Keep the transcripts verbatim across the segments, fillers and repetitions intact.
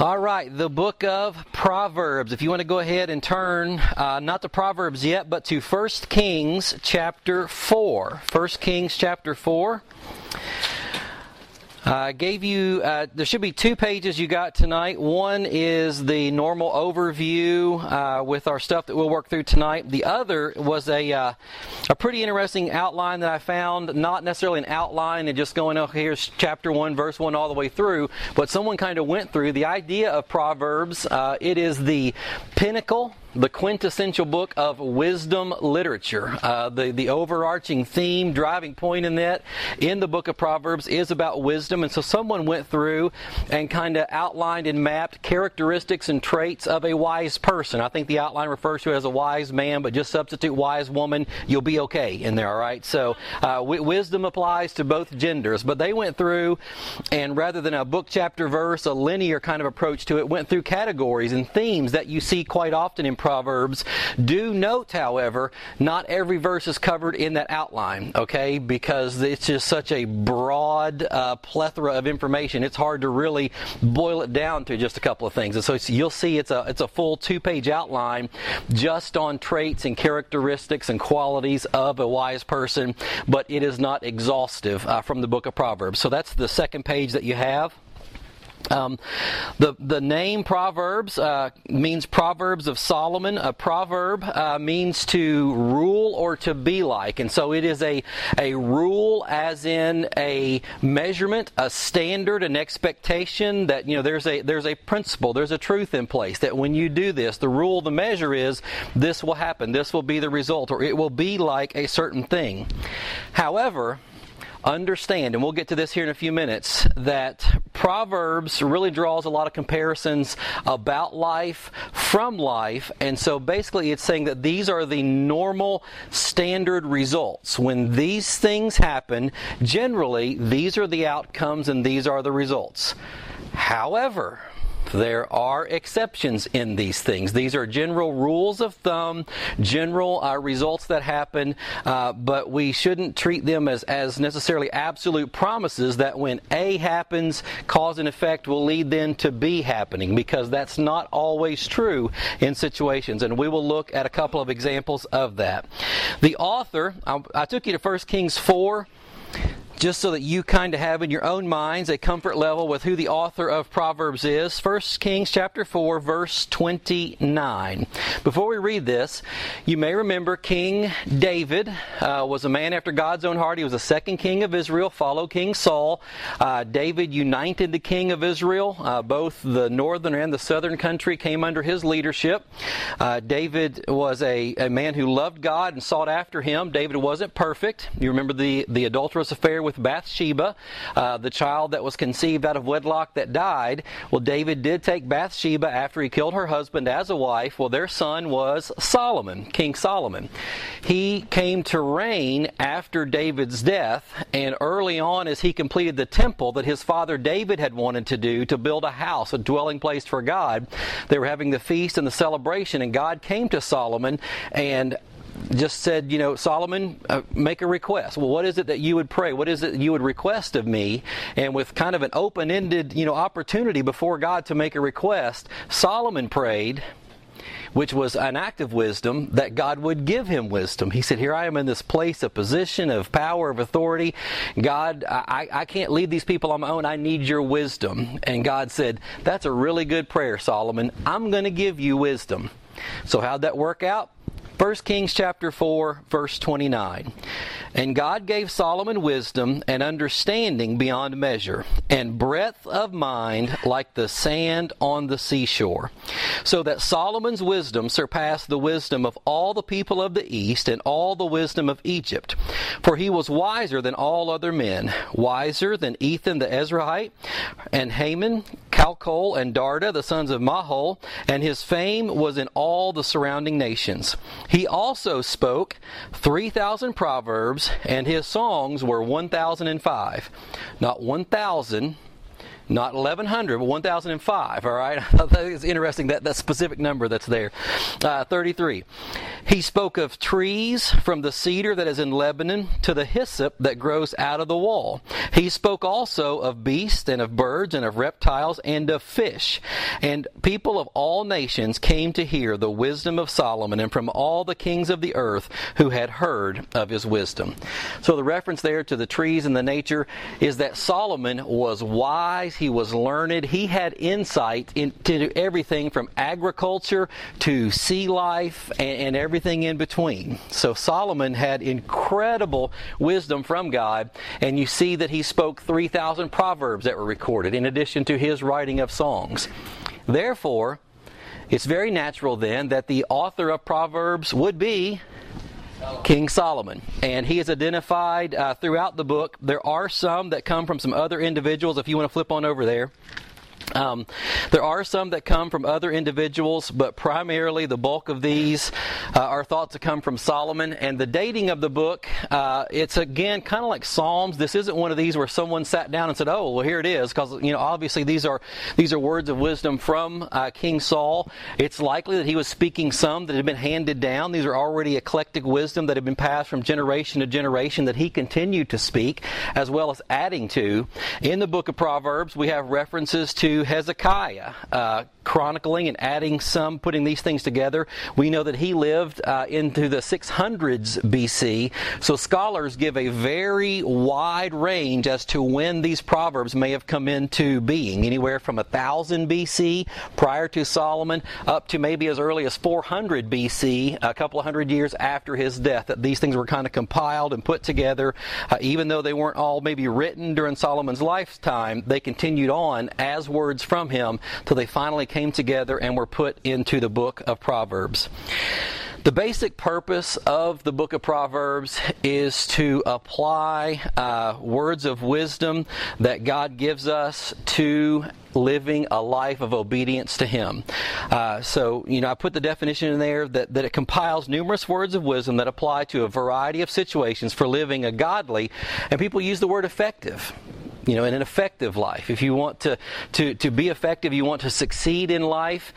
All right, the book of Proverbs. If you want to go ahead and turn, uh, not to Proverbs yet, but to First Kings chapter four. First Kings chapter four. I uh, gave you, uh, there should be two pages you got tonight. One is the normal overview uh, with our stuff that we'll work through tonight. The other was a uh, a pretty interesting outline that I found, not necessarily an outline and just going, oh, here's chapter one, verse one all the way through, but someone kind of went through the idea of Proverbs. Uh, it is the pinnacle, the quintessential book of wisdom literature. Uh, the, the overarching theme, driving point in that, in the book of Proverbs is about wisdom. And so someone went through and kind of outlined and mapped characteristics and traits of a wise person. I think the outline refers to it as a wise man, but just substitute wise woman, you'll be okay in there, all right? So uh, w- wisdom applies to both genders. But they went through, and rather than a book, chapter, verse, a linear kind of approach to it, went through categories and themes that you see quite often in Proverbs. Do note, however, not every verse is covered in that outline, okay? Because it's just such a broad uh, plethora of information. It's hard to really boil it down to just a couple of things. And so it's, you'll see it's a it's a full two-page outline just on traits and characteristics and qualities of a wise person, but it is not exhaustive uh, from the book of Proverbs. So that's the second page that you have. Um, the the name Proverbs uh, means Proverbs of Solomon. A proverb uh, means to rule or to be like. And so it is a, a rule as in a measurement, a standard, an expectation that, you know, there's a, there's a principle, there's a truth in place that when you do this, the rule, the measure is this will happen, this will be the result, or it will be like a certain thing. However, understand, and we'll get to this here in a few minutes, that Proverbs really draws a lot of comparisons about life from life, and so basically it's saying that these are the normal standard results. When these things happen, generally these are the outcomes and these are the results. However, there are exceptions in these things. These are general rules of thumb, general uh, results that happen, uh, but we shouldn't treat them as, as necessarily absolute promises that when A happens, cause and effect will lead then to B happening, because that's not always true in situations. And we will look at a couple of examples of that. The author, I, I took you to First Kings four. Just so that you kind of have in your own minds a comfort level with who the author of Proverbs is. First Kings chapter four, verse twenty-nine. Before we read this, you may remember King David uh, was a man after God's own heart. He was the second king of Israel, followed King Saul. Uh, David united the king of Israel. Uh, both the northern and the southern country came under his leadership. Uh, David was a, a man who loved God and sought after him. David wasn't perfect. You remember the, the adulterous affair with with Bathsheba, uh, the child that was conceived out of wedlock that died. Well, David did take Bathsheba after he killed her husband as a wife. Well, their son was Solomon, King Solomon. He came to reign after David's death, and early on as he completed the temple that his father David had wanted to do to build a house, a dwelling place for God, they were having the feast and the celebration, and God came to Solomon and just said, you know, Solomon, uh, make a request. Well, what is it that you would pray? What is it that you would request of me? And with kind of an open-ended, you know, opportunity before God to make a request, Solomon prayed, which was an act of wisdom, that God would give him wisdom. He said, here I am in this place, a position of power, of authority. God, I, I can't lead these people on my own. I need your wisdom. And God said, that's a really good prayer, Solomon. I'm going to give you wisdom. So how'd that work out? First Kings chapter four, verse twenty-nine. And God gave Solomon wisdom and understanding beyond measure, and breadth of mind like the sand on the seashore, so that Solomon's wisdom surpassed the wisdom of all the people of the east and all the wisdom of Egypt. For he was wiser than all other men, wiser than Ethan the Ezraite, and Haman, Chalcol, and Darda, the sons of Mahal, and his fame was in all the surrounding nations. He also spoke three thousand proverbs, and his songs were one thousand five. Not one thousand, not eleven hundred, but one thousand five, all right? I thought it was interesting, that, that specific number that's there. Uh, thirty-three. He spoke of trees from the cedar that is in Lebanon to the hyssop that grows out of the wall. He spoke also of beasts and of birds and of reptiles and of fish. And people of all nations came to hear the wisdom of Solomon, and from all the kings of the earth who had heard of his wisdom. So the reference there to the trees and the nature is that Solomon was wise, he was learned, he had insight into everything from agriculture to sea life and everything. Everything in between. So Solomon had incredible wisdom from God, and you see that he spoke three thousand proverbs that were recorded in addition to his writing of songs. Therefore, it's very natural then that the author of Proverbs would be King Solomon, and he is identified uh, throughout the book. There are some that come from some other individuals. If you want to flip on over there. Um, there are some that come from other individuals, but primarily the bulk of these uh, are thought to come from Solomon. And the dating of the book, uh, it's again kind of like Psalms. This isn't one of these where someone sat down and said, "Oh, well, here it is," because you know obviously these are these are words of wisdom from uh, King Saul. It's likely that he was speaking some that had been handed down. These are already eclectic wisdom that had been passed from generation to generation that he continued to speak, as well as adding to. In the book of Proverbs, we have references to Hezekiah, uh, chronicling and adding some, putting these things together. We know that he lived uh, into the six hundreds B C, so scholars give a very wide range as to when these proverbs may have come into being, anywhere from one thousand B C prior to Solomon up to maybe as early as four hundred B C, a couple of hundred years after his death, that these things were kind of compiled and put together. Uh, even though they weren't all maybe written during Solomon's lifetime, they continued on as words words from him till they finally came together and were put into the book of Proverbs. The basic purpose of the book of Proverbs is to apply uh, words of wisdom that God gives us to living a life of obedience to Him. Uh, so, you know, I put the definition in there that, that it compiles numerous words of wisdom that apply to a variety of situations for living a godly, and people use the word effective. You know, in an effective life. If you want to, to, to be effective, you want to succeed in life,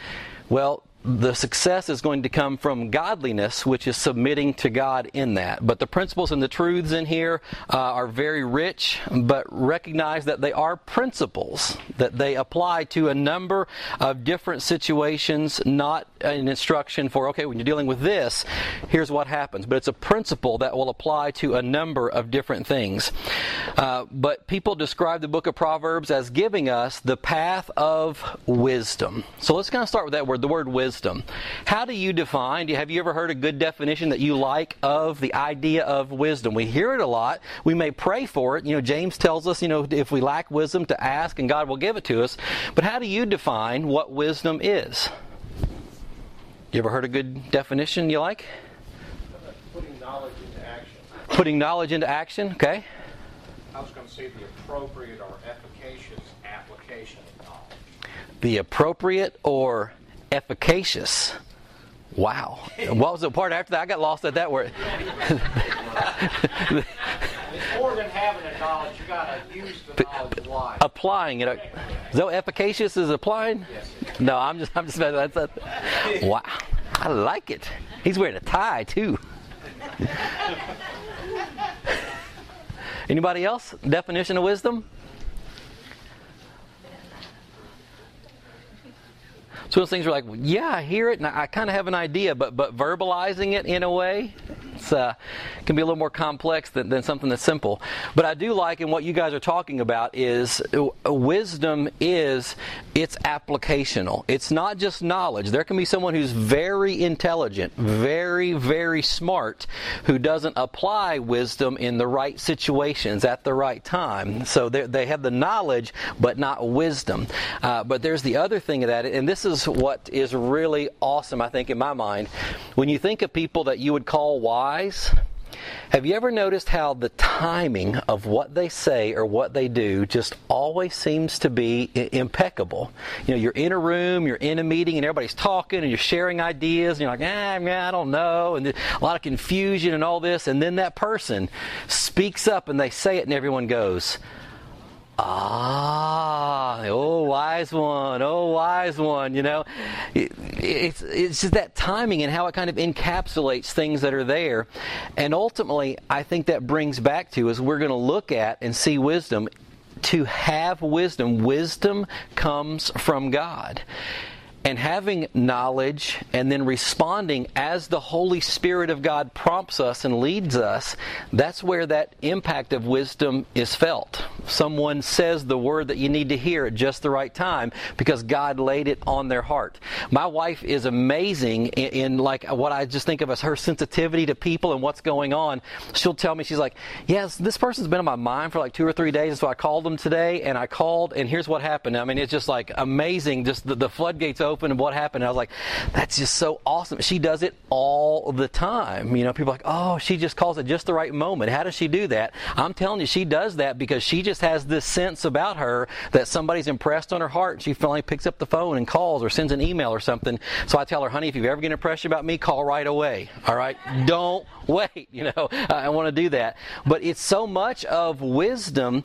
well, the success is going to come from godliness, which is submitting to God in that. But the principles and the truths in here uh, are very rich, but recognize that they are principles, that they apply to a number of different situations, not an instruction for, okay, when you're dealing with this, here's what happens. But it's a principle that will apply to a number of different things. Uh, but people describe the book of Proverbs as giving us the path of wisdom. So let's kind of start with that word, the word wisdom. Wisdom. How do you define, have you ever heard a good definition that you like of the idea of wisdom? We hear it a lot. We may pray for it. You know, James tells us, you know, if we lack wisdom to ask and God will give it to us. But how do you define what wisdom is? You ever heard a good definition you like? Putting knowledge into action. Putting knowledge into action, okay. I was going to say the appropriate or efficacious application of knowledge. The appropriate or efficacious. Wow. What was the part after that? I got lost at that word. It's more than having a knowledge. You got to use the knowledge wise. Applying it. So efficacious is applying? Yes. No, I'm just, I'm just, that's, that's, wow. I like it. He's wearing a tie too. Anybody else? Definition of wisdom? So those things are like, yeah, I hear it, and I, I kind of have an idea, but but verbalizing it in a way, it's, uh, can be a little more complex than, than something that's simple. But I do like, and what you guys are talking about is wisdom is it's applicational. It's not just knowledge. There can be someone who's very intelligent, very, very smart, who doesn't apply wisdom in the right situations at the right time. So they have the knowledge, but not wisdom. Uh, but there's the other thing of that, and this is what is really awesome, I think, in my mind. When you think of people that you would call wise, have you ever noticed how the timing of what they say or what they do just always seems to be i- impeccable? You know, you're in a room, you're in a meeting, and everybody's talking, and you're sharing ideas, and you're like, ah, I don't know, and a lot of confusion and all this, and then that person speaks up, and they say it, and everyone goes, ah, oh, wise one, oh, wise one, you know. it, it's, it's just that timing and how it kind of encapsulates things that are there. And ultimately, I think that brings back to us, we're going to look at and see wisdom. To have wisdom, wisdom comes from God. And having knowledge and then responding as the Holy Spirit of God prompts us and leads us, that's where that impact of wisdom is felt. Someone says the word that you need to hear at just the right time because God laid it on their heart. My wife is amazing in, in like what I just think of as her sensitivity to people and what's going on. She'll tell me, she's like, yes, this person's been in my mind for like two or three days, and so I called them today, and I called, and here's what happened. I mean, it's just like amazing, just the, the floodgates open. And what happened? And I was like, that's just so awesome. She does it all the time. You know, people are like, oh, she just calls at just the right moment. How does she do that? I'm telling you, she does that because she just has this sense about her that somebody's impressed on her heart. She finally picks up the phone and calls or sends an email or something. So I tell her, honey, if you ever get an impression about me, call right away. All right? Don't wait. You know, I want to do that. But it's so much of wisdom,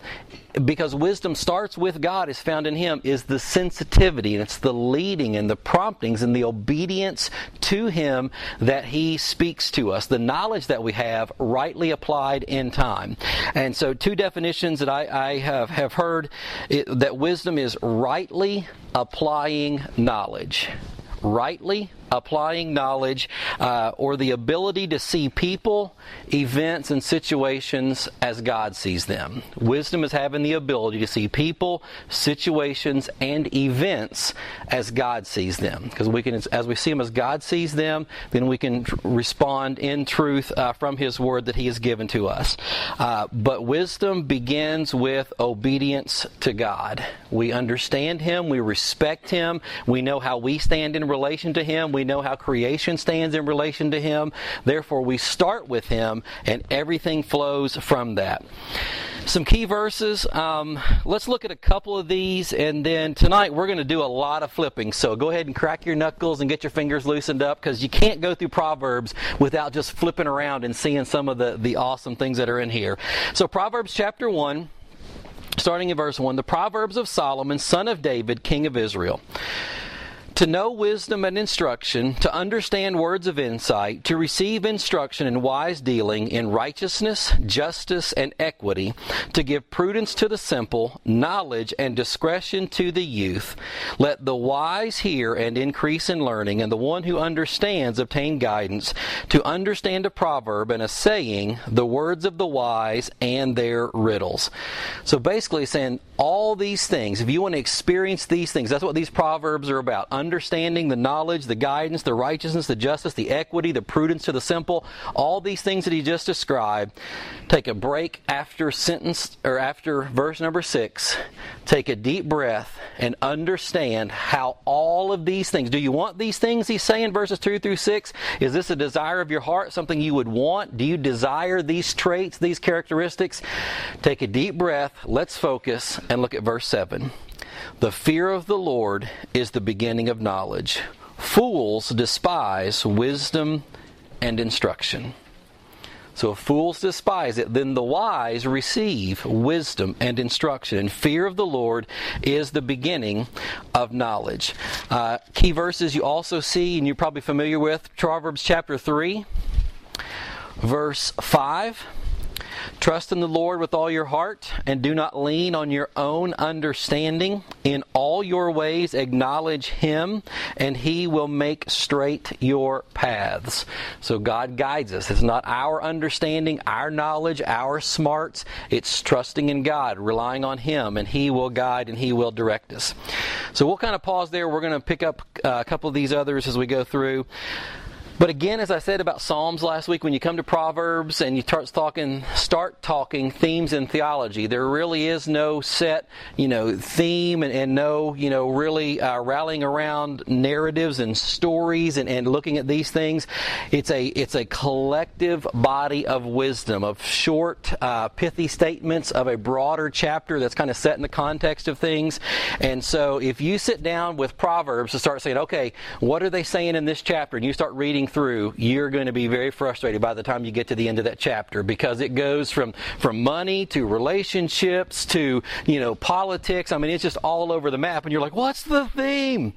because wisdom starts with God, is found in Him, is the sensitivity, and it's the leading and the promptings and the obedience to Him that He speaks to us. The knowledge that we have rightly applied in time. And so two definitions that I, I have, have heard, it, that wisdom is rightly applying knowledge. Rightly applying knowledge, uh, or the ability to see people, events, and situations as God sees them. Wisdom is having the ability to see people, situations, and events as God sees them. Because we can, as we see them as God sees them, then we can tr- respond in truth uh, from His Word that He has given to us. Uh, but wisdom begins with obedience to God. We understand Him. We respect Him. We know how we stand in relation to Him. We know how creation stands in relation to Him. Therefore, we start with Him, and everything flows from that. Some key verses. Um, let's look at a couple of these, and then tonight we're going to do a lot of flipping. So go ahead and crack your knuckles and get your fingers loosened up, because you can't go through Proverbs without just flipping around and seeing some of the, the awesome things that are in here. So Proverbs chapter one, starting in verse one. The Proverbs of Solomon, son of David, king of Israel. To know wisdom and instruction, to understand words of insight, to receive instruction in wise dealing, in righteousness, justice, and equity, to give prudence to the simple, knowledge and discretion to the youth. Let the wise hear and increase in learning, and the one who understands obtain guidance, to understand a proverb and a saying, the words of the wise and their riddles. So basically saying all these things, if you want to experience these things, that's what these proverbs are about. Understanding, the knowledge, the guidance, the righteousness, the justice, the equity, the prudence to the simple, all these things that he just described. Take a break after sentence or after verse number six. Take a deep breath and understand how all of these things, do you want these things he's saying, verses two through six? Is this a desire of your heart, something you would want? Do you desire these traits, these characteristics? Take a deep breath, let's focus and look at verse seven. The fear of the Lord is the beginning of knowledge. Fools despise wisdom and instruction. So if fools despise it, then the wise receive wisdom and instruction. And fear of the Lord is the beginning of knowledge. Uh, key verses you also see, and you're probably familiar with, Proverbs chapter three, verse five. Trust in the Lord with all your heart, and do not lean on your own understanding. In all your ways acknowledge Him, and He will make straight your paths. So God guides us. It's not our understanding, our knowledge, our smarts. It's trusting in God, relying on Him, and He will guide and He will direct us. So we'll kind of pause there. We're going to pick up a couple of these others as we go through. But again, as I said about Psalms last week, when you come to Proverbs and you start talking, start talking themes in theology, there really is no set, you know, theme and, and no, you know, really uh, rallying around narratives and stories and, and looking at these things. It's a it's a collective body of wisdom, of short, uh, pithy statements of a broader chapter that's kind of set in the context of things. And so, if you sit down with Proverbs and start saying, okay, what are they saying in this chapter, and you start reading through, you're going to be very frustrated by the time you get to the end of that chapter, because it goes from, from money to relationships to, you know, politics. I mean, it's just all over the map, and you're like, what's the theme?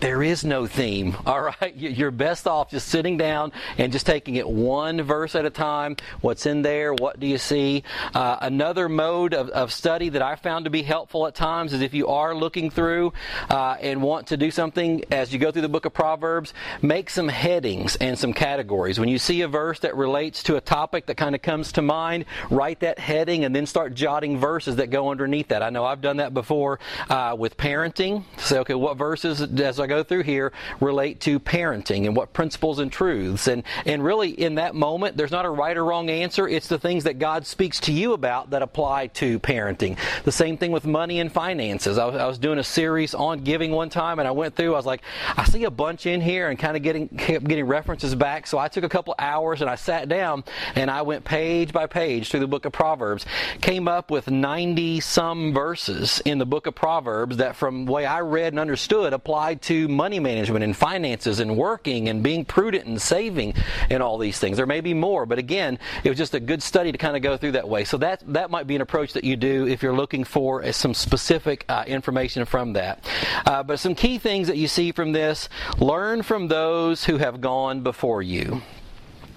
There is no theme, all right? You're best off just sitting down and just taking it one verse at a time. What's in there? What do you see? Uh, another mode of, of study that I found to be helpful at times is if you are looking through uh, and want to do something as you go through the book of Proverbs, make some headings and some categories. When you see a verse that relates to a topic that kind of comes to mind, write that heading and then start jotting verses that go underneath that. I know I've done that before uh, with parenting. Say, okay, what verses as I go through here relate to parenting, and what principles and truths? And, and really in that moment, there's not a right or wrong answer. It's the things that God speaks to you about that apply to parenting. The same thing with money and finances. I was, I was doing a series on giving one time, and I went through, I was like, I see a bunch in here, and kind of getting kept getting references back. So I took a couple hours and I sat down and I went page by page through the book of Proverbs, came up with ninety some verses in the book of Proverbs that from the way I read and understood applied to money management and finances and working and being prudent and saving and all these things. There may be more, but again, it was just a good study to kind of go through that way. So that, that might be an approach that you do if you're looking for some specific uh, information from that. Uh, but some key things that you see from this: learn from those who have gone before you.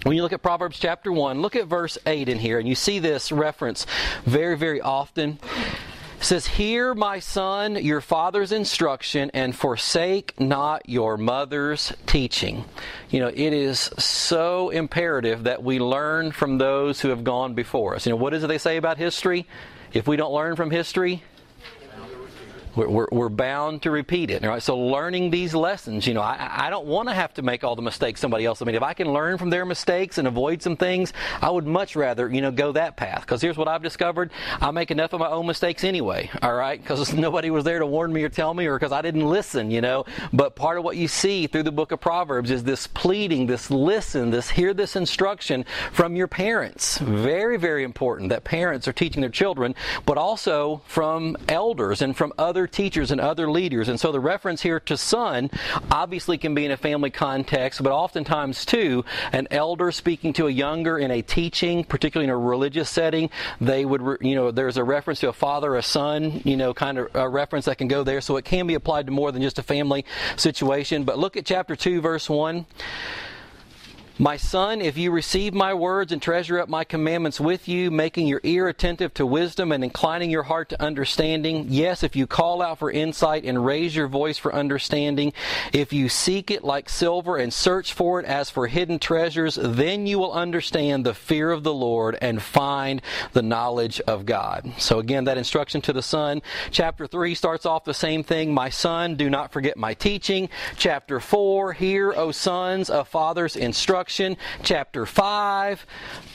When you look at Proverbs chapter one, look at verse eight in here, and you see this reference very, very often. It says, "Hear, my son, your father's instruction, and forsake not your mother's teaching." You know, it is so imperative that we learn from those who have gone before us. You know, what is it they say about history? If we don't learn from history, We're, we're bound to repeat it. All right? So learning these lessons, you know, I, I don't want to have to make all the mistakes somebody else. I mean, if I can learn from their mistakes and avoid some things, I would much rather, you know, go that path. Because here's what I've discovered. I make enough of my own mistakes anyway, all right? Because nobody was there to warn me or tell me, or because I didn't listen, you know. But part of what you see through the book of Proverbs is this pleading, this listen, this hear this instruction from your parents. Very, very important that parents are teaching their children, but also from elders and from others, teachers and other leaders. And so the reference here to son obviously can be in a family context, but oftentimes too, an elder speaking to a younger in a teaching, particularly in a religious setting, they would, you know, there's a reference to a father, a son, you know, kind of a reference that can go there. So it can be applied to more than just a family situation. But look at chapter two, verse one. "My son, if you receive my words and treasure up my commandments with you, making your ear attentive to wisdom and inclining your heart to understanding, yes, if you call out for insight and raise your voice for understanding, if you seek it like silver and search for it as for hidden treasures, then you will understand the fear of the Lord and find the knowledge of God." So again, that instruction to the son. Chapter three starts off the same thing. "My son, do not forget my teaching." Chapter four, "Hear, O sons, a father's instruction." Chapter five,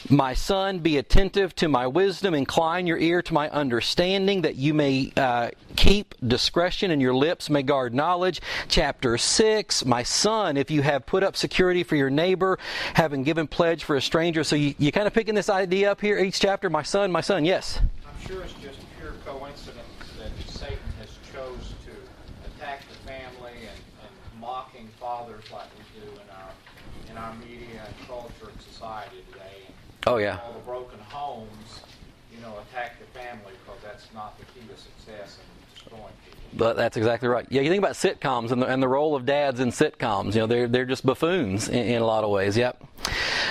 "My son, be attentive to my wisdom, incline your ear to my understanding, that you may uh, keep discretion and your lips may guard knowledge." Chapter six, "My son, if you have put up security for your neighbor, having given pledge for a stranger." So you, you kind of picking this idea up here each chapter. My son, my son, yes? I'm sure it's just pure coincidence that Satan has chose to attack the family and, and mocking fathers like we do in our in our media and culture and society today. Oh, yeah. All the broken homes, you know, attack the family, because that's not the key to success in destroying people. But that's exactly right. Yeah, you think about sitcoms and the, and the role of dads in sitcoms. You know, they're, they're just buffoons in, in a lot of ways. Yep.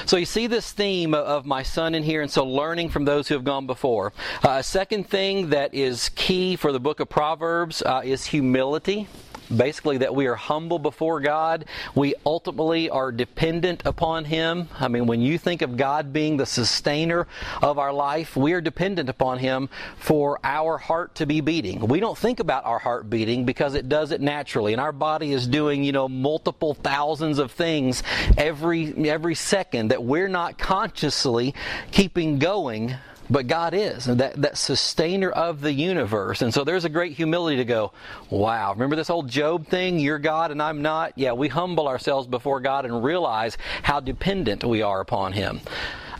So you see this theme of my son in here, and so learning from those who have gone before. A uh, second thing that is key for the book of Proverbs uh, is humility. Basically, that we are humble before God. We ultimately are dependent upon Him. I mean, when you think of God being the sustainer of our life, we are dependent upon Him for our heart to be beating. We don't think about our heart beating because it does it naturally, and our body is doing, you know, multiple thousands of things every every second that we're not consciously keeping going. But God is, and that, that sustainer of the universe. And so there's a great humility to go, wow, remember this whole Job thing? You're God and I'm not? Yeah, we humble ourselves before God and realize how dependent we are upon Him.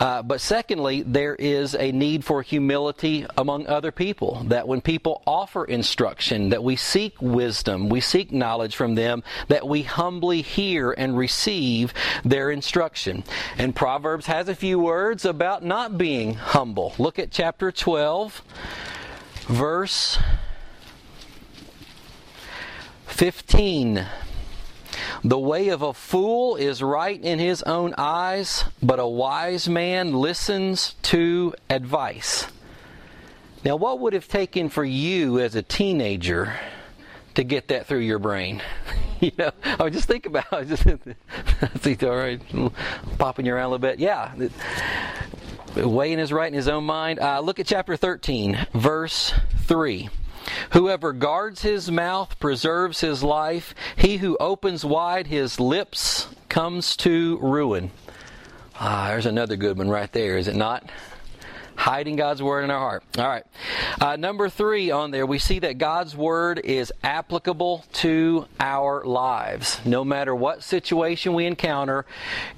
Uh, but secondly, there is a need for humility among other people, that when people offer instruction, that we seek wisdom, we seek knowledge from them, that we humbly hear and receive their instruction. And Proverbs has a few words about not being humble. Look at chapter twelve, verse fifteen. The way of a fool is right in his own eyes, but a wise man listens to advice. Now, what would have taken for you as a teenager to get that through your brain? You know, I mean, just think about it. Just, I think, all right, popping you around a little bit. Yeah. Weighing is right in his own mind. Uh, look at chapter thirteen, verse three. Whoever guards his mouth preserves his life. He who opens wide his lips comes to ruin. Ah, there's another good one right there, is it not? Hiding God's Word in our heart. All right. Uh, number three on there, we see that God's Word is applicable to our lives. No matter what situation we encounter,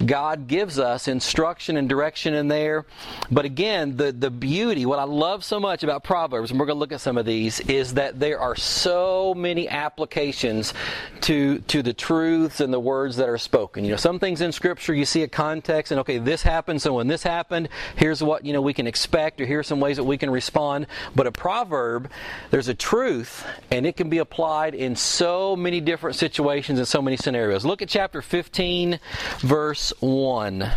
God gives us instruction and direction in there. But again, the, the beauty, what I love so much about Proverbs, and we're going to look at some of these, is that there are so many applications to, to the truths and the words that are spoken. You know, some things in Scripture, you see a context, and okay, this happened, so when this happened, here's what, you know, we can expect. Or here are some ways that we can respond. But a proverb, there's a truth, and it can be applied in so many different situations and so many scenarios. Look at chapter fifteen, verse one.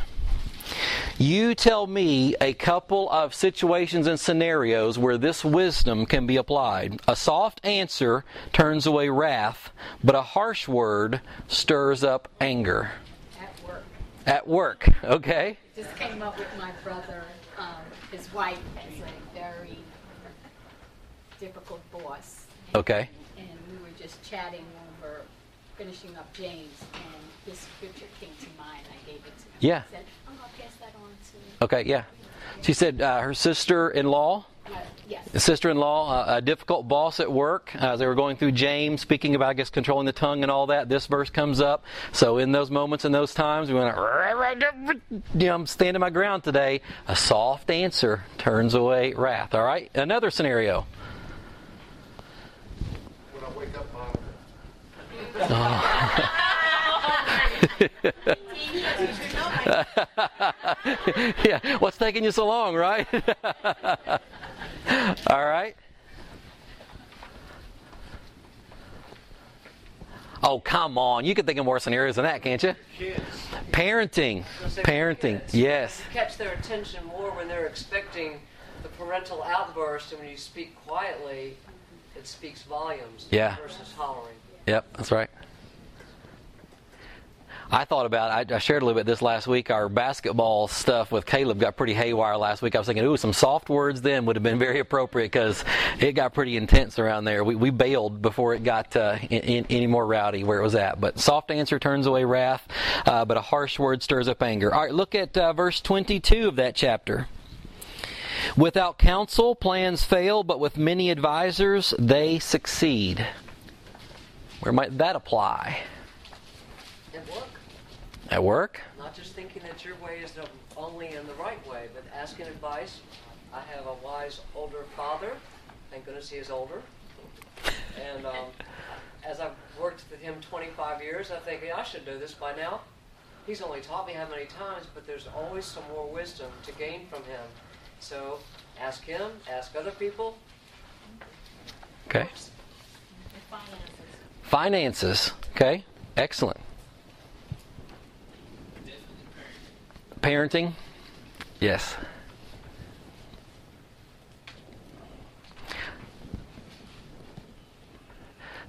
You tell me a couple of situations and scenarios where this wisdom can be applied. A soft answer turns away wrath, but a harsh word stirs up anger. At work. At work, okay. Just came up with my brother. Um, his wife has a very difficult boss. And, okay. And we were just chatting when we were finishing up James, and this scripture came to mind. I gave it to him. Yeah. I said, I'm going to pass that on to... Okay, yeah. She said uh, her sister-in-law... Uh, yes. Sister-in-law, uh, a difficult boss at work. Uh, as they were going through James, speaking about, I guess, controlling the tongue and all that, this verse comes up. So in those moments and those times, we went, you know, I'm standing my ground today. A soft answer turns away wrath. All right? Another scenario. When I wake up, oh. Yeah, what's taking you so long, right? All right. Oh, come on. You can think of more scenarios than that, can't you? Kids. Parenting. Parenting. Kids. Yes. You catch their attention more when they're expecting the parental outburst, and when you speak quietly, it speaks volumes. Yeah. Versus hollering. Yep, that's right. I thought about, I shared a little bit this last week, our basketball stuff with Caleb got pretty haywire last week. I was thinking, ooh, some soft words then would have been very appropriate because it got pretty intense around there. We we bailed before it got uh, in, in, any more rowdy where it was at. But soft answer turns away wrath, uh, but a harsh word stirs up anger. All right, look at uh, verse twenty-two of that chapter. Without counsel, plans fail, but with many advisors, they succeed. Where might that apply? At work. At work? Not just thinking that your way is the only and the right way, but asking advice. I have a wise older father. Thank goodness he is older. And um, as I've worked with him twenty-five years, I think hey, I should know this by now. He's only taught me how many times, but there's always some more wisdom to gain from him. So ask him, ask other people. Okay. Finances. Finances. Okay. Excellent. Parenting? Yes.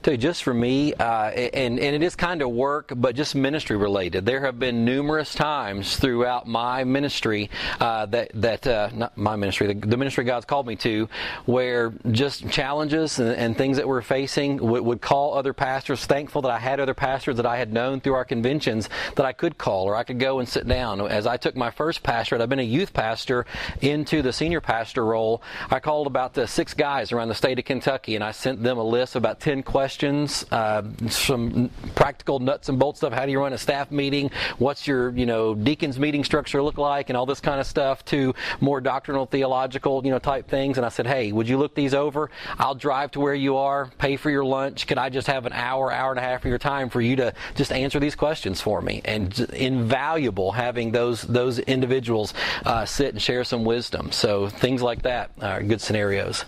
So just for me, uh, and, and it is kind of work, but just ministry related. There have been numerous times throughout my ministry uh, that, that uh, not my ministry, the, the ministry God's called me to, where just challenges and, and things that we're facing would, would call other pastors. Thankful that I had other pastors that I had known through our conventions that I could call or I could go and sit down. As I took my first pastorate, I've been a youth pastor, into the senior pastor role. I called about the six guys around the state of Kentucky, and I sent them a list of about ten questions questions, uh, some practical nuts and bolts stuff. How do you run a staff meeting? What's your, you know, deacon's meeting structure look like, and all this kind of stuff, to more doctrinal, theological, you know, type things. And I said, hey, would you look these over? I'll drive to where you are, pay for your lunch. Could I just have an hour, hour and a half of your time for you to just answer these questions for me? And invaluable having those those individuals uh, sit and share some wisdom. So things like that are good scenarios.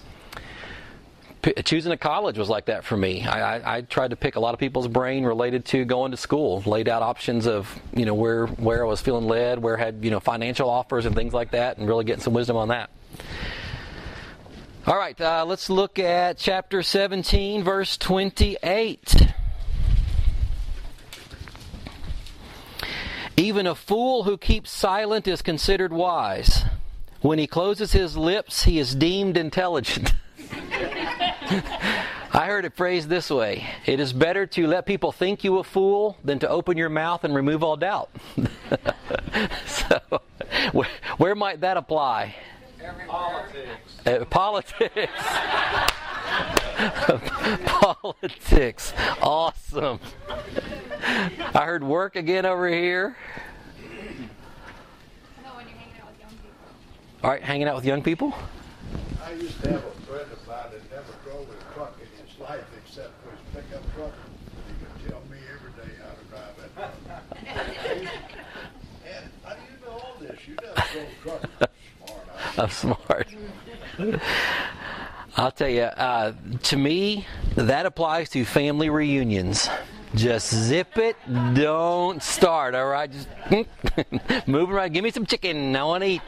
Choosing a college was like that for me. I, I, I tried to pick a lot of people's brain related to going to school. Laid out options of, you know, where where I was feeling led, where I had, you know, financial offers and things like that, and really getting some wisdom on that. All right, uh, let's look at chapter seventeen, verse twenty-eight. Even a fool who keeps silent is considered wise. When he closes his lips, he is deemed intelligent. I heard it phrased this way: it is better to let people think you a fool than to open your mouth and remove all doubt. So, where, where might that apply? Politics. Uh, politics. Politics. Awesome. I heard work again over here. No, when you're hanging out with young people. All right, hanging out with young people. I used to have a friend of mine that never drove a truck in his life except for his pickup truck. He could tell me every day how to drive that truck. And how do you know all this? You never drove a truck. I'm smart. I'll tell you, uh, to me, that applies to family reunions. Just zip it, don't start, all right? Just move around. Give me some chicken. I want to eat.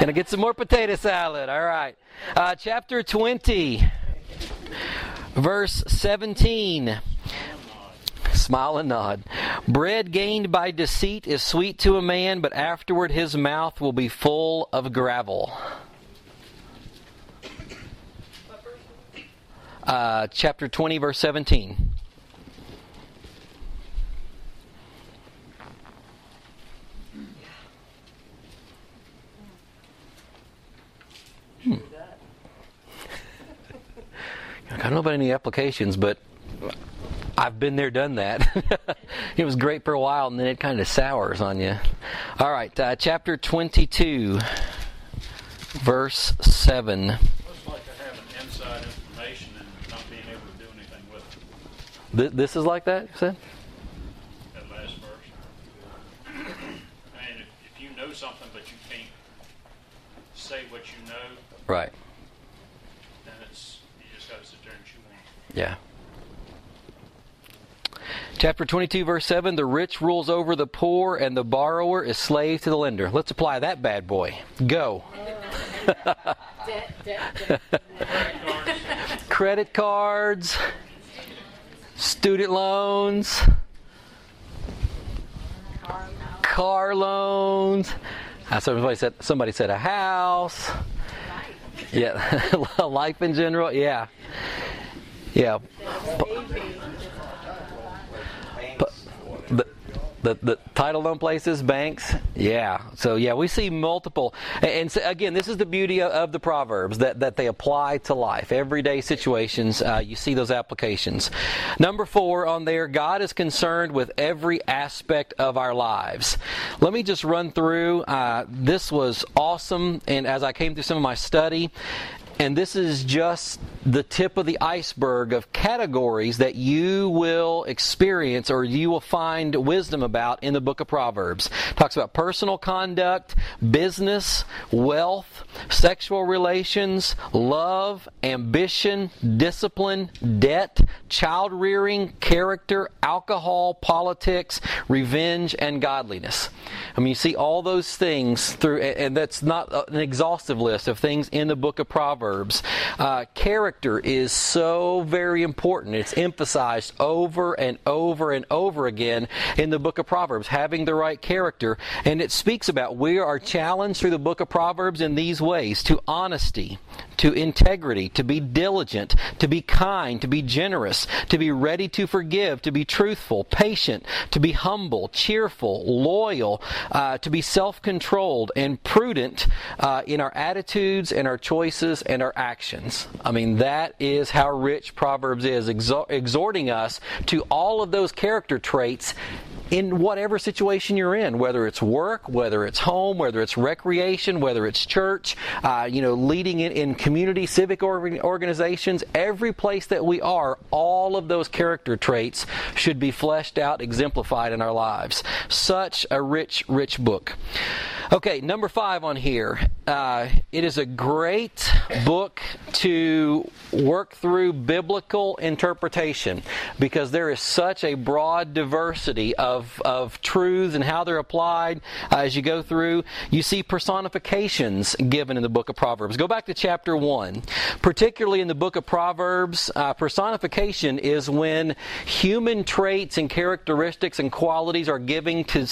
Gonna get some more potato salad, all right? Uh, chapter twenty, verse seventeen. Smile and nod. Bread gained by deceit is sweet to a man, but afterward his mouth will be full of gravel. Uh, chapter twenty, verse seventeen. Hmm. I don't know about any applications, but I've been there, done that. It was great for a while, and then it kind of sours on you. All right, uh, chapter twenty-two, verse seven. It's like having inside information and not being able to do anything with it. Th- this is like that, you said? That last verse. I mean, if, if you know something, but you can't say what you know, right? Then it's, you just got to sit there and chew on it. Yeah. Chapter twenty-two, verse seven, the rich rules over the poor, and the borrower is slave to the lender. Let's apply that bad boy. Go. Credit cards, student loans, car loans. Somebody said, somebody said a house. Yeah, life in general. Yeah. Yeah. The, the title loan places, banks, yeah. So, yeah, we see multiple. And, and so, again, this is the beauty of, of the Proverbs, that, that they apply to life. Everyday situations, uh, you see those applications. Number four on there, God is concerned with every aspect of our lives. Let me just run through. Uh, this was awesome, and as I came through some of my study, and this is just the tip of the iceberg of categories that you will experience or you will find wisdom about in the book of Proverbs. It talks about personal conduct, business, wealth, sexual relations, love, ambition, discipline, debt, child rearing, character, alcohol, politics, revenge, and godliness. I mean, you see all those things through, and that's not an exhaustive list of things in the book of Proverbs. Uh, character is so very important. It's emphasized over and over and over again in the book of Proverbs, having the right character. And it speaks about we are challenged through the book of Proverbs in these ways: to honesty, to integrity, to be diligent, to be kind, to be generous, to be ready to forgive, to be truthful, patient, to be humble, cheerful, loyal, uh, to be self-controlled and prudent uh, in our attitudes and our choices and our actions. I mean, that is how rich Proverbs is, exo- exhorting us to all of those character traits in whatever situation you're in, whether it's work, whether it's home, whether it's recreation, whether it's church, uh, you know, leading in, in community, civic or- organizations, every place that we are, all of those character traits should be fleshed out, exemplified in our lives. Such a rich, rich book. Okay, number five on here. Uh, it is a great book to work through biblical interpretation because there is such a broad diversity of Of, of truths and how they're applied uh, as you go through. You see personifications given in the book of Proverbs. Go back to chapter one. Particularly in the book of Proverbs, uh, personification is when human traits and characteristics and qualities are given to,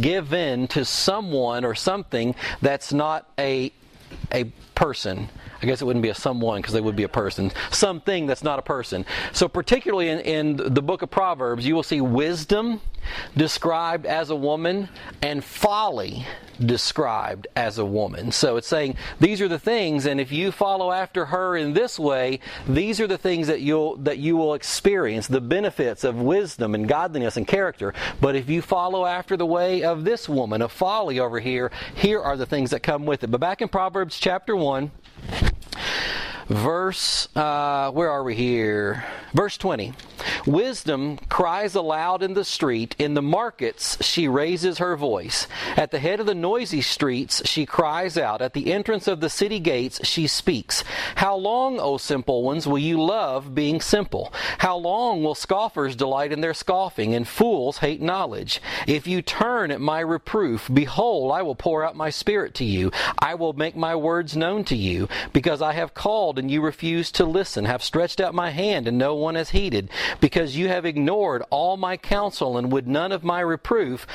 given to someone or something that's not a a person. I guess it wouldn't be a someone because they would be a person. Something that's not a person. So particularly in, in the book of Proverbs, you will see wisdom described as a woman and folly described as a woman. So it's saying these are the things, and if you follow after her in this way, these are the things that you'll that you will experience, the benefits of wisdom and godliness and character. But if you follow after the way of this woman, of folly over here, here are the things that come with it. But back in Proverbs chapter one, verse, uh, where are we here? Verse twenty. Wisdom cries aloud in the street. In the markets she raises her voice. At the head of the noisy streets she cries out. At the entrance of the city gates she speaks. How long, O simple ones, will you love being simple? How long will scoffers delight in their scoffing, and fools hate knowledge? If you turn at my reproof, behold, I will pour out my spirit to you. I will make my words known to you, because I have called and you refuse to listen, have stretched out my hand and no one has heeded. Because you have ignored all my counsel and would none of my reproof,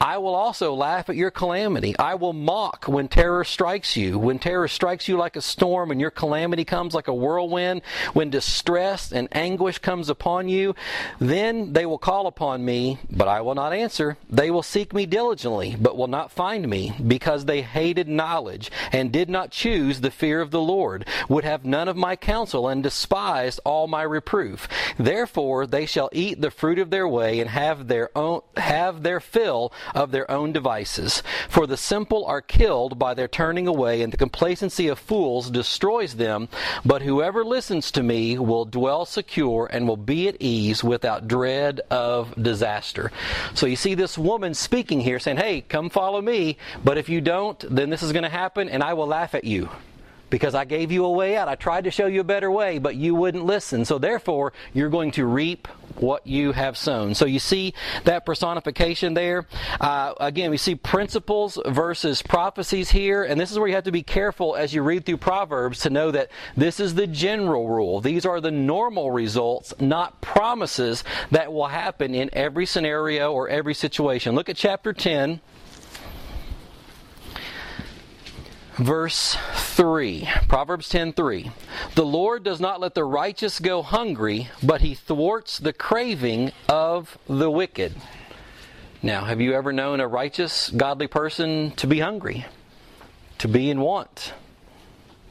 I will also laugh at your calamity. I will mock when terror strikes you, when terror strikes you like a storm and your calamity comes like a whirlwind, when distress and anguish comes upon you. Then they will call upon me, but I will not answer. They will seek me diligently, but will not find me, because they hated knowledge and did not choose the fear of the Lord, would have none of my counsel and despised all my reproof. Therefore, they shall eat the fruit of their way and have their own have their fill of their own devices. For the simple are killed by their turning away, and the complacency of fools destroys them. But whoever listens to me will dwell secure and will be at ease without dread of disaster. So you see this woman speaking here saying, hey, come follow me, but if you don't, then this is going to happen and I will laugh at you. Because I gave you a way out. I tried to show you a better way, but you wouldn't listen. So therefore, you're going to reap what you have sown. So you see that personification there. Uh, again, we see principles versus prophecies here. And this is where you have to be careful as you read through Proverbs to know that this is the general rule. These are the normal results, not promises that will happen in every scenario or every situation. Look at chapter ten. Verse three, Proverbs ten three. The Lord does not let the righteous go hungry, but he thwarts the craving of the wicked. Now, have you ever known a righteous, godly person to be hungry, to be in want,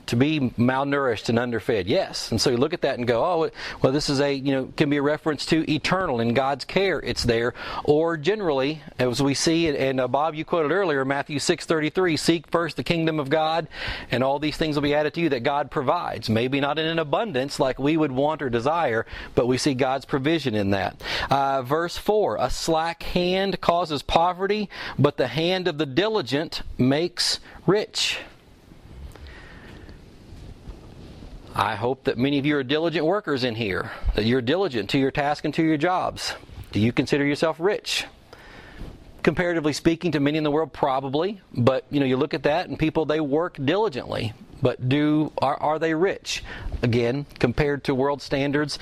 to be malnourished and underfed? Yes. And so you look at that and go, oh, well, this is a, you know, can be a reference to eternal in God's care. It's there. Or generally, as we see, and uh, Bob, you quoted earlier, Matthew six thirty-three, seek first the kingdom of God, and all these things will be added to you that God provides. Maybe not in an abundance like we would want or desire, but we see God's provision in that. Uh, verse four, a slack hand causes poverty, but the hand of the diligent makes rich. I hope that many of you are diligent workers in here, that you're diligent to your task and to your jobs. Do you consider yourself rich? Comparatively speaking to many in the world, probably. But, you know, you look at that and people, they work diligently. But do are, are they rich? Again, compared to world standards.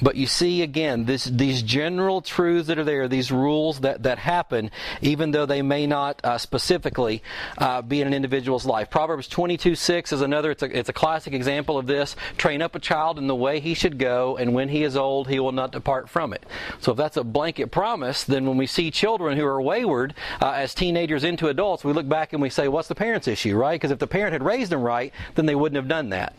But you see, again, this, these general truths that are there, these rules that, that happen, even though they may not uh, specifically uh, be in an individual's life. Proverbs twenty-two six is another. It's a, it's a classic example of this. Train up a child in the way he should go, and when he is old, he will not depart from it. So if that's a blanket promise, then when we see children who are wayward uh, as teenagers into adults, we look back and we say, what's the parents' issue, right? Because if the parent had raised them right, then they wouldn't have done that.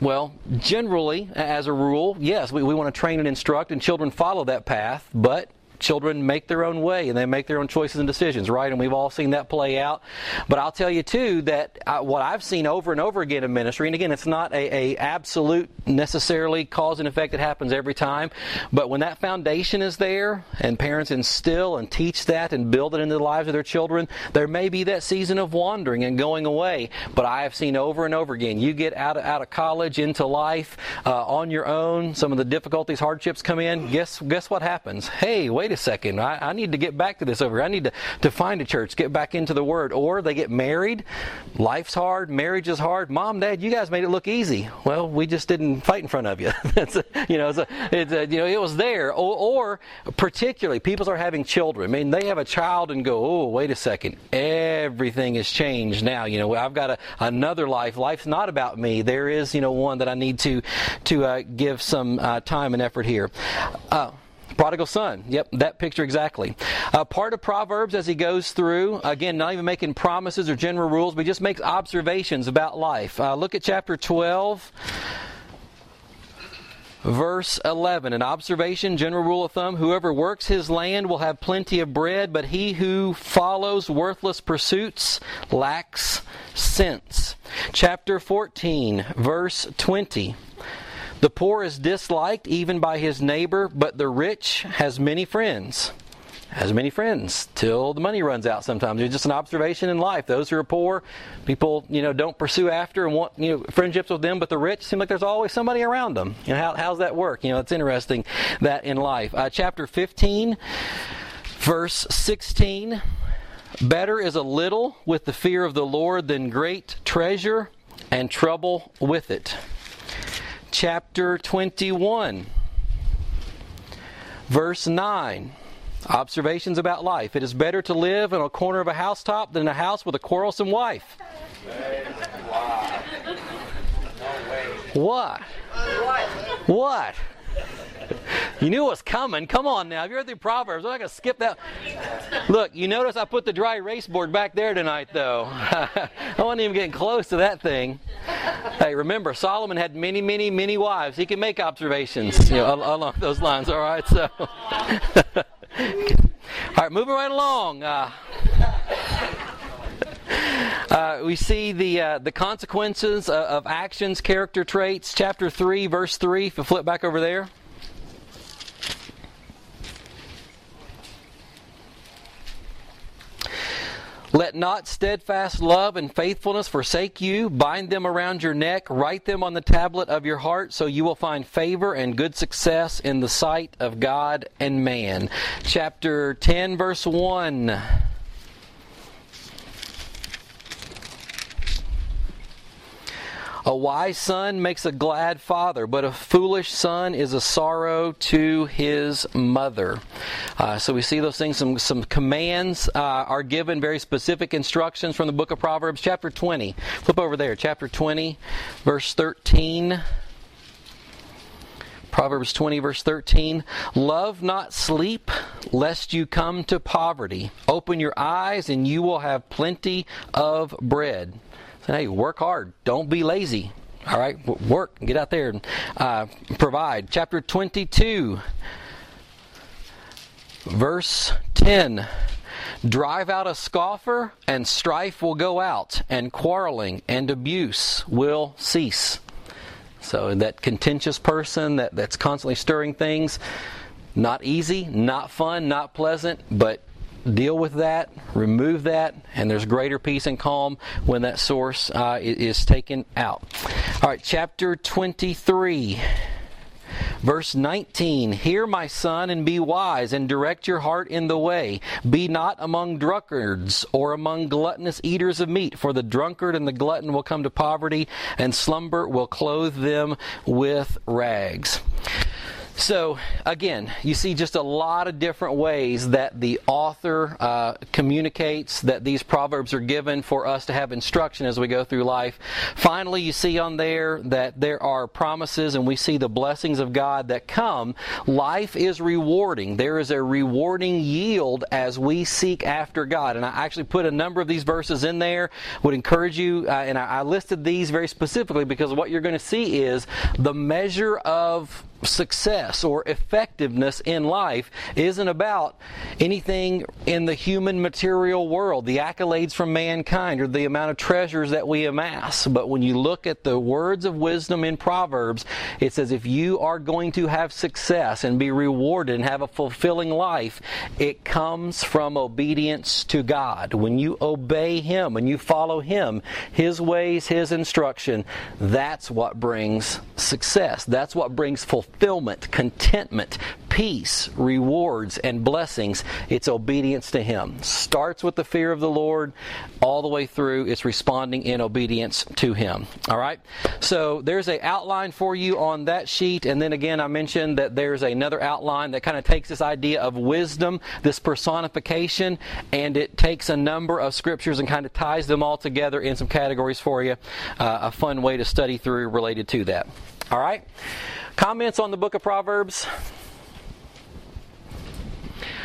Well, generally, as a rule, yes, we, we want to train and instruct, and children follow that path, but children make their own way, and they make their own choices and decisions, right? And we've all seen that play out. But I'll tell you, too, that I, what I've seen over and over again in ministry, and again, it's not a, a absolute necessarily cause and effect that happens every time, but when that foundation is there, and parents instill and teach that and build it into the lives of their children, there may be that season of wandering and going away. But I have seen over and over again, you get out of, out of college into life uh, on your own, some of the difficulties, hardships come in, guess, guess what happens? Hey, wait a second, I, I need to get back to this over here. I need to, to find a church, get back into the Word. Or they get married. Life's hard. Marriage is hard. Mom, Dad, you guys made it look easy. Well, we just didn't fight in front of you. That's a, you know, it's a, it's a, you know, it was there. Or, or particularly, people are having children. I mean, they have a child and go, oh, wait a second. Everything has changed now. You know, I've got a, another life. Life's not about me. There is, you know, one that I need to to uh, give some uh, time and effort here. Uh, Prodigal son. Yep, that picture exactly. Uh, part of Proverbs as he goes through, again, not even making promises or general rules, but he just makes observations about life. Uh, look at chapter twelve, verse eleven. An observation, general rule of thumb, whoever works his land will have plenty of bread, but he who follows worthless pursuits lacks sense. Chapter fourteen, verse twenty. The poor is disliked even by his neighbor, but the rich has many friends. Has many friends till the money runs out sometimes. It's just an observation in life. Those who are poor, people, you know, don't pursue after and want, you know, friendships with them, but the rich seem like there's always somebody around them. You know, how, how's that work? You know, it's interesting that in life. Uh, chapter fifteen, verse sixteen. Better is a little with the fear of the Lord than great treasure and trouble with it. Chapter twenty-one, verse nine. Observations about life. It is better to live in a corner of a housetop than in a house with a quarrelsome wife. Why? What? What? You knew it was coming. Come on now. Have you heard the Proverbs? I'm not going to skip that. Look, you notice I put the dry erase board back there tonight, though. I wasn't even getting close to that thing. Hey, remember, Solomon had many, many, many wives. He can make observations, you know, along those lines, all right? So, all right, moving right along. Uh, Uh, we see the uh, the consequences of, of actions, character traits. Chapter three, verse three. If you flip back over there. Let not steadfast love and faithfulness forsake you. Bind them around your neck. Write them on the tablet of your heart, so you will find favor and good success in the sight of God and man. Chapter ten, verse one. A wise son makes a glad father, but a foolish son is a sorrow to his mother. Uh, so we see those things. Some, some commands uh, are given, very specific instructions from the book of Proverbs. Chapter twenty. Flip over there. Chapter twenty, verse thirteen. Proverbs twenty, verse thirteen. Love not sleep, lest you come to poverty. Open your eyes, and you will have plenty of bread. So, hey, work hard. Don't be lazy. All right? Work. Get out there and uh, provide. Chapter twenty-two, verse ten. Drive out a scoffer, and strife will go out, and quarreling and abuse will cease. So that contentious person that, that's constantly stirring things, not easy, not fun, not pleasant, but deal with that, remove that, and there's greater peace and calm when that source uh, is taken out. All right, chapter twenty-three, Verse nineteen, hear, my son, and be wise, and direct your heart in the way. Be not among drunkards or among gluttonous eaters of meat, for the drunkard and the glutton will come to poverty, and slumber will clothe them with rags. So, again, you see just a lot of different ways that the author uh, communicates that these proverbs are given for us to have instruction as we go through life. Finally, you see on there that there are promises, and we see the blessings of God that come. Life is rewarding. There is a rewarding yield as we seek after God. And I actually put a number of these verses in there. Would encourage you, uh, and I, I listed these very specifically because what you're going to see is the measure of success or effectiveness in life isn't about anything in the human material world, the accolades from mankind or the amount of treasures that we amass. But when you look at the words of wisdom in Proverbs, it says if you are going to have success and be rewarded and have a fulfilling life, it comes from obedience to God. When you obey Him, when you follow Him, His ways, His instruction, that's what brings success. That's what brings fulfillment. Fulfillment, contentment, peace, rewards, and blessings. It's obedience to Him. Starts with the fear of the Lord, all the way through it's responding in obedience to Him. All right? So there's an outline for you on that sheet, and then again I mentioned that there's another outline that kind of takes this idea of wisdom, this personification, and it takes a number of scriptures and kind of ties them all together in some categories for you. Uh, a fun way to study through related to that. All right? Comments on the book of Proverbs?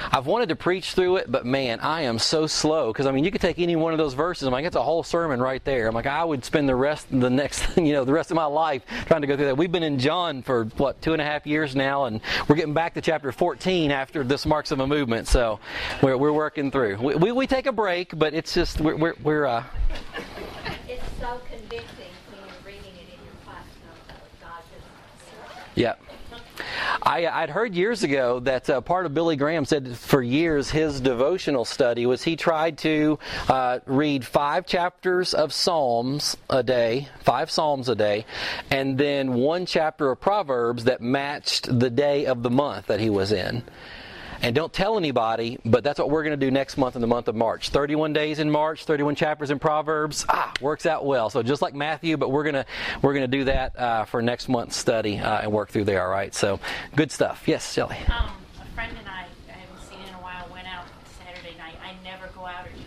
I've wanted to preach through it, but man, I am so slow. Because, I mean, you could take any one of those verses. I'm like, that's a whole sermon right there. I'm like, I would spend the rest, the next, you know, the rest of my life trying to go through that. We've been in John for, what, two and a half years now, and we're getting back to chapter fourteen after this Marks of a Movement. So we're, we're working through. We, we we take a break, but it's just, we're, we're, we're uh... It's so convincing. Yeah. I, I'd heard years ago that uh, part of Billy Graham said for years his devotional study was he tried to uh, read five chapters of Psalms a day, five Psalms a day, and then one chapter of Proverbs that matched the day of the month that he was in. And don't tell anybody, but that's what we're going to do next month in the month of March. thirty-one days in March, thirty-one chapters in Proverbs. Ah, works out well. So just like Matthew, but we're going to we're going to do that uh, for next month's study uh, and work through there, all right? So good stuff. Yes, Shelley. Um, a friend and I, I haven't seen in a while, went out Saturday night. I never go out or